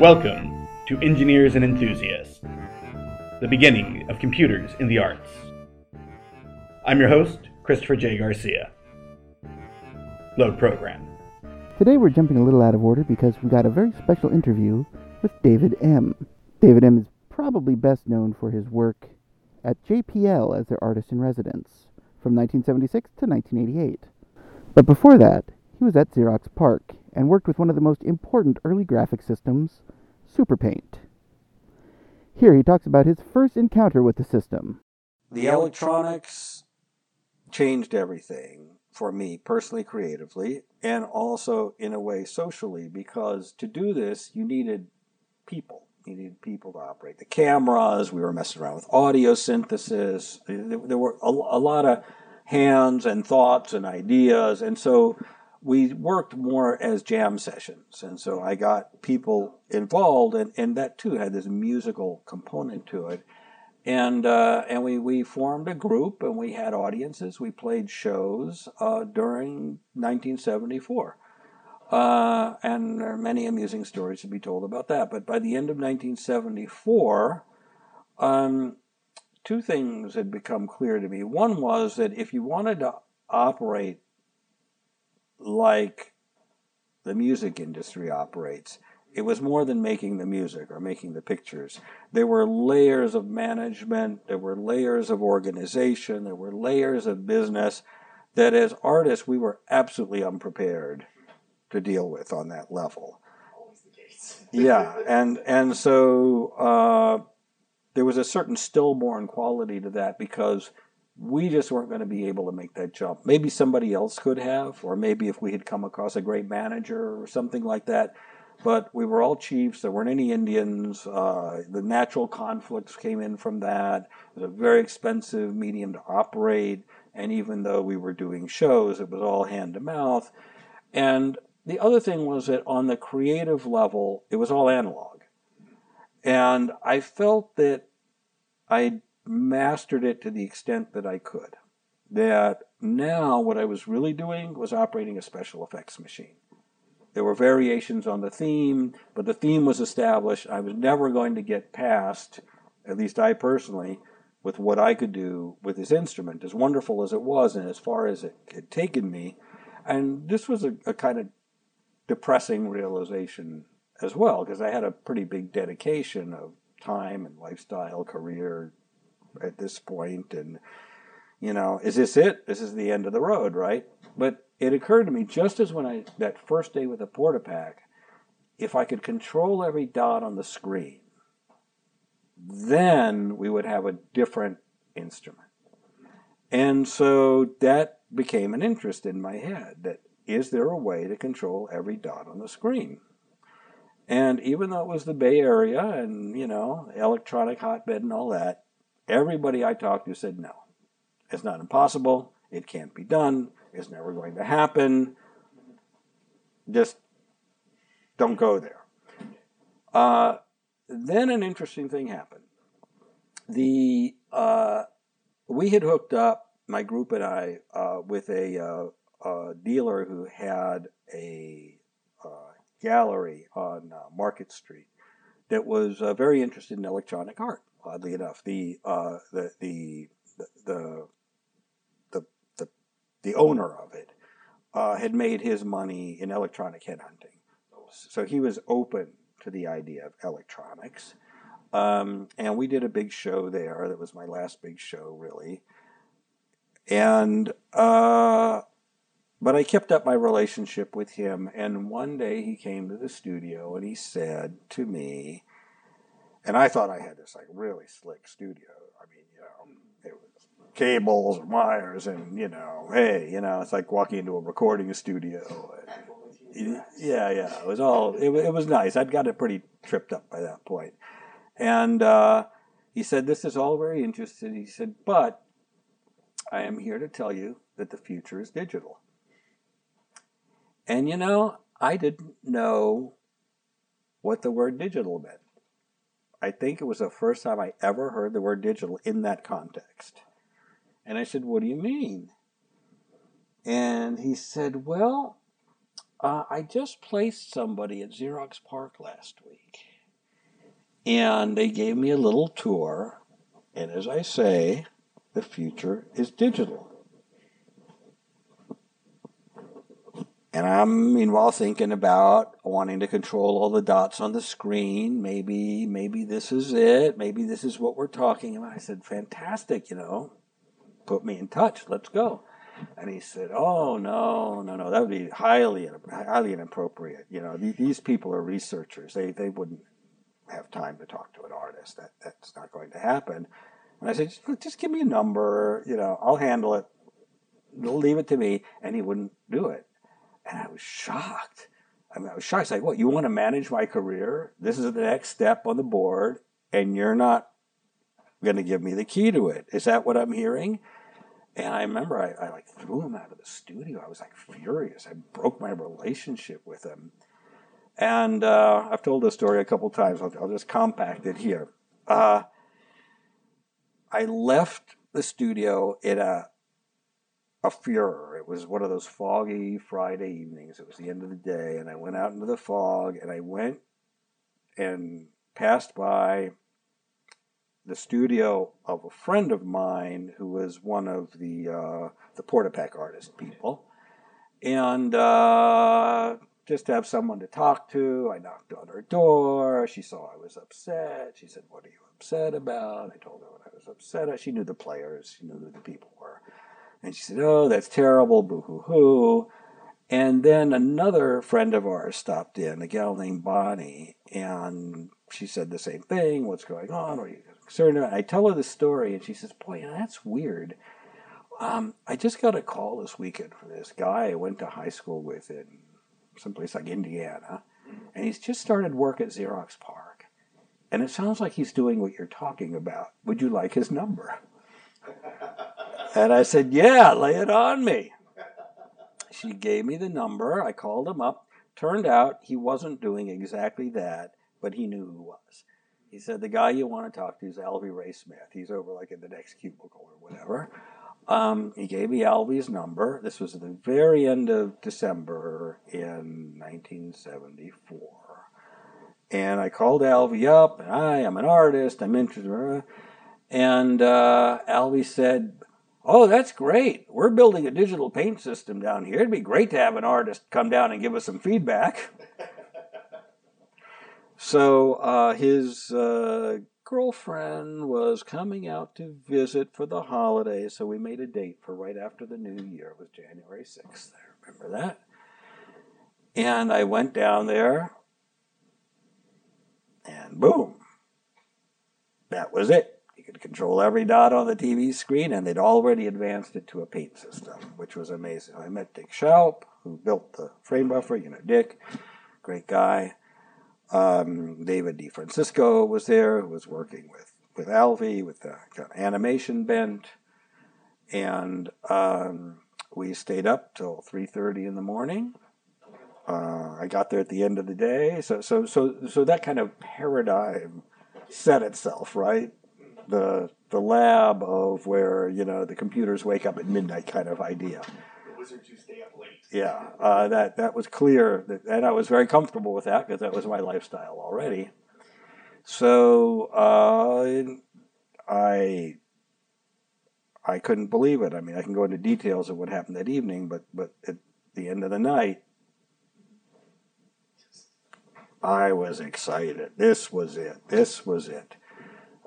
Welcome to Engineers and Enthusiasts, the beginning of computers in the arts. I'm your host, Christopher J. Garcia. Load program. Today we're jumping a little out of order because we got a very special interview with David M. David M is probably best known for his work at JPL as their artist in residence from 1976 to 1988. But before that, he was at Xerox PARC and worked with one of the most important early graphic systems, SuperPaint. Here he talks about his first encounter with the system. The electronics changed everything for me personally, creatively, and also in a way socially, because to do this, you needed people. You needed people to operate the cameras. We were messing around with audio synthesis. There were a lot of hands and thoughts and ideas, and so we worked more as jam sessions, and so I got people involved, and that too had this musical component to it, and we formed a group, and we had audiences. We played shows during 1974, and there are many amusing stories to be told about that. But by the end of 1974, two things had become clear to me. One was that if you wanted to operate like the music industry operates, it was more than making the music or making the pictures. There were layers of management, there were layers of organization, there were layers of business that as artists we were absolutely unprepared to deal with on that level. Always the case. Yeah, and so there was a certain stillborn quality to that, because we just weren't going to be able to make that jump. Maybe somebody else could have, or maybe if we had come across a great manager or something like that. But we were all chiefs. There weren't any Indians. The natural conflicts came in from that. It was a very expensive medium to operate. And even though we were doing shows, it was all hand-to-mouth. And the other thing was that on the creative level, it was all analog. And I felt that I mastered it to the extent that I could. That now what I was really doing was operating a special effects machine. There were variations on the theme, but the theme was established. I was never going to get past, at least I personally, with what I could do with this instrument, as wonderful as it was and as far as it had taken me. And this was a kind of depressing realization as well, because I had a pretty big dedication of time and lifestyle, career, at this point, and is this it? This is the end of the road, right? But it occurred to me, just as when I that first day with the Porta Pack, if I could control every dot on the screen, then we would have a different instrument. And so that became an interest in my head, that is there a way to control every dot on the screen? And even though it was the Bay Area and electronic hotbed and all that, everybody I talked to said, no, it's not impossible, it can't be done, it's never going to happen, just don't go there. Then an interesting thing happened. We had hooked up, my group and I, with a dealer who had a gallery on Market Street that was very interested in electronic art. Oddly enough, the owner of it had made his money in electronic headhunting, so he was open to the idea of electronics, and we did a big show there. That was my last big show, really, and but I kept up my relationship with him. And one day he came to the studio and he said to me. And I thought I had this really slick studio. I mean, it was cables and wires, and it's like walking into a recording studio. Yeah. It was all. It was nice. I'd got it pretty tripped up by that point. And he said, "This is all very interesting." He said, "But I am here to tell you that the future is digital." And I didn't know what the word digital meant. I think it was the first time I ever heard the word digital in that context. And I said, what do you mean? And he said, well, I just placed somebody at Xerox PARC last week, and they gave me a little tour, and as I say, the future is digital. And I'm meanwhile thinking about wanting to control all the dots on the screen. Maybe this is it. Maybe this is what we're talking about. I said, fantastic, you know. Put me in touch. Let's go. And he said, oh, no. That would be highly inappropriate. You know, these people are researchers. They wouldn't have time to talk to an artist. That's not going to happen. And I said, just give me a number. You know, I'll handle it. Leave it to me. And he wouldn't do it. And I was shocked. It's like, what, you want to manage my career? This is the next step on the board, and you're not going to give me the key to it. Is that what I'm hearing? And I remember I like threw him out of the studio. I was like furious. I broke my relationship with him. And I've told this story a couple times. I'll just compact it here. I left the studio in a furor. It was one of those foggy Friday evenings. It was the end of the day, and I went out into the fog, and I went and passed by the studio of a friend of mine who was one of the Porta Pack artist people, and just to have someone to talk to, I knocked on her door. She saw I was upset. She said, "What are you upset about?" I told her what I was upset at. She knew the players. She knew who the people were. And she said, oh, that's terrible, boo-hoo-hoo. And then another friend of ours stopped in, a gal named Bonnie, and she said the same thing. What's going on? What are you concerned about? I tell her the story, and she says, boy, you know, that's weird. I just got a call this weekend from this guy I went to high school with in someplace like Indiana, and he's just started work at Xerox PARC. And it sounds like he's doing what you're talking about. Would you like his number? And I said, yeah, lay it on me. She gave me the number. I called him up. Turned out he wasn't doing exactly that, but he knew who was. He said, the guy you want to talk to is Alvy Ray Smith. He's over like in the next cubicle or whatever. He gave me Alvy's number. This was at the very end of December in 1974. And I called Alvy up, and I am an artist. I'm interested. And Alvy said, oh, that's great. We're building a digital paint system down here. It'd be great to have an artist come down and give us some feedback. So his girlfriend was coming out to visit for the holidays, so we made a date for right after the new year. It was January 6th. I remember that. And I went down there, and boom. That was it. Could control every dot on the TV screen, and they'd already advanced it to a paint system, which was amazing. I met Dick Schaup, who built the frame buffer. You know Dick, great guy. David DiFrancisco was there, who was working with Alvy, with the kind of animation bent. And we stayed up till 3:30 in the morning. I got there at the end of the day. So that kind of paradigm set itself, right? The lab of where, you know, the computers wake up at midnight kind of idea. The wizards who stay up late. Yeah, that was clear, and I was very comfortable with that because that was my lifestyle already. So I couldn't believe it. I mean, I can go into details of what happened that evening, but at the end of the night, I was excited. This was it.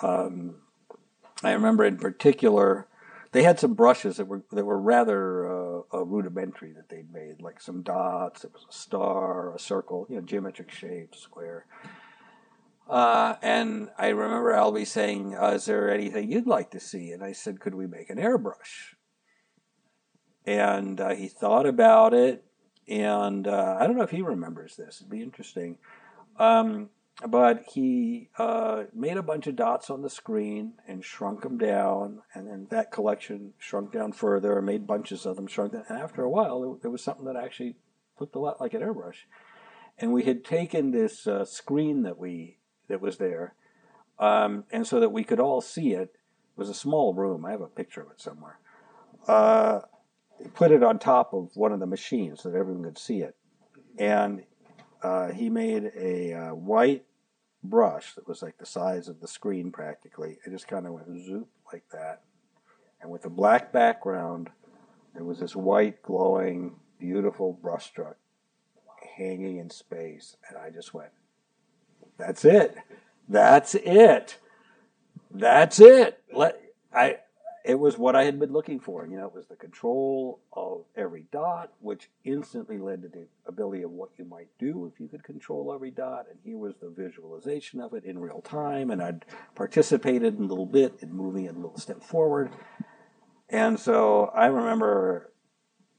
I remember in particular, they had some brushes that were rather rudimentary that they'd made, like some dots. It was a star, a circle, you know, geometric shape, square. And I remember Alvy saying, "Is there anything you'd like to see?" And I said, "Could we make an airbrush?" And he thought about it, and I don't know if he remembers this. It'd be interesting. But he made a bunch of dots on the screen and shrunk them down, and then that collection shrunk down further, made bunches of them, shrunk down. And after a while, there was something that actually looked a lot like an airbrush. And we had taken this screen that was there, and so that we could all see it. It was a small room. I have a picture of it somewhere. Put it on top of one of the machines so that everyone could see it. and he made a white brush that was like the size of the screen practically. It just kind of went zoop like that. And with a black background, there was this white, glowing, beautiful brushstroke hanging in space. And I just went, that's it. That's it. That's it. It was what I had been looking for. You know, it was the control of every dot, which instantly led to the ability of what you might do if you could control every dot. And here was the visualization of it in real time. And I'd participated a little bit in moving it a little step forward. And so I remember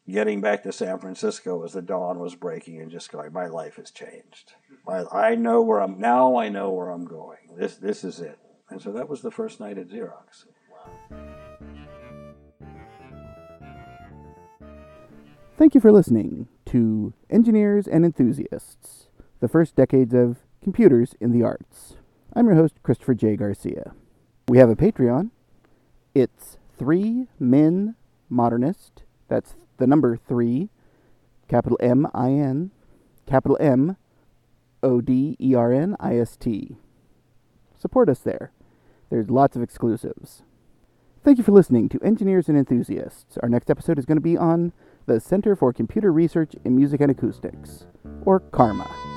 getting back to San Francisco as the dawn was breaking and just going, my life has changed. I know where I'm now. I know where I'm going. This is it. And so that was the first night at Xerox. Wow. Thank you for listening to Engineers and Enthusiasts, the first decades of computers in the arts. I'm your host, Christopher J. Garcia. We have a Patreon. It's 3MinModernist. That's the number 3, capital M-I-N, capital M-O-D-E-R-N-I-S-T. Support us there. There's lots of exclusives. Thank you for listening to Engineers and Enthusiasts. Our next episode is going to be on the Center for Computer Research in Music and Acoustics, or CCRMA.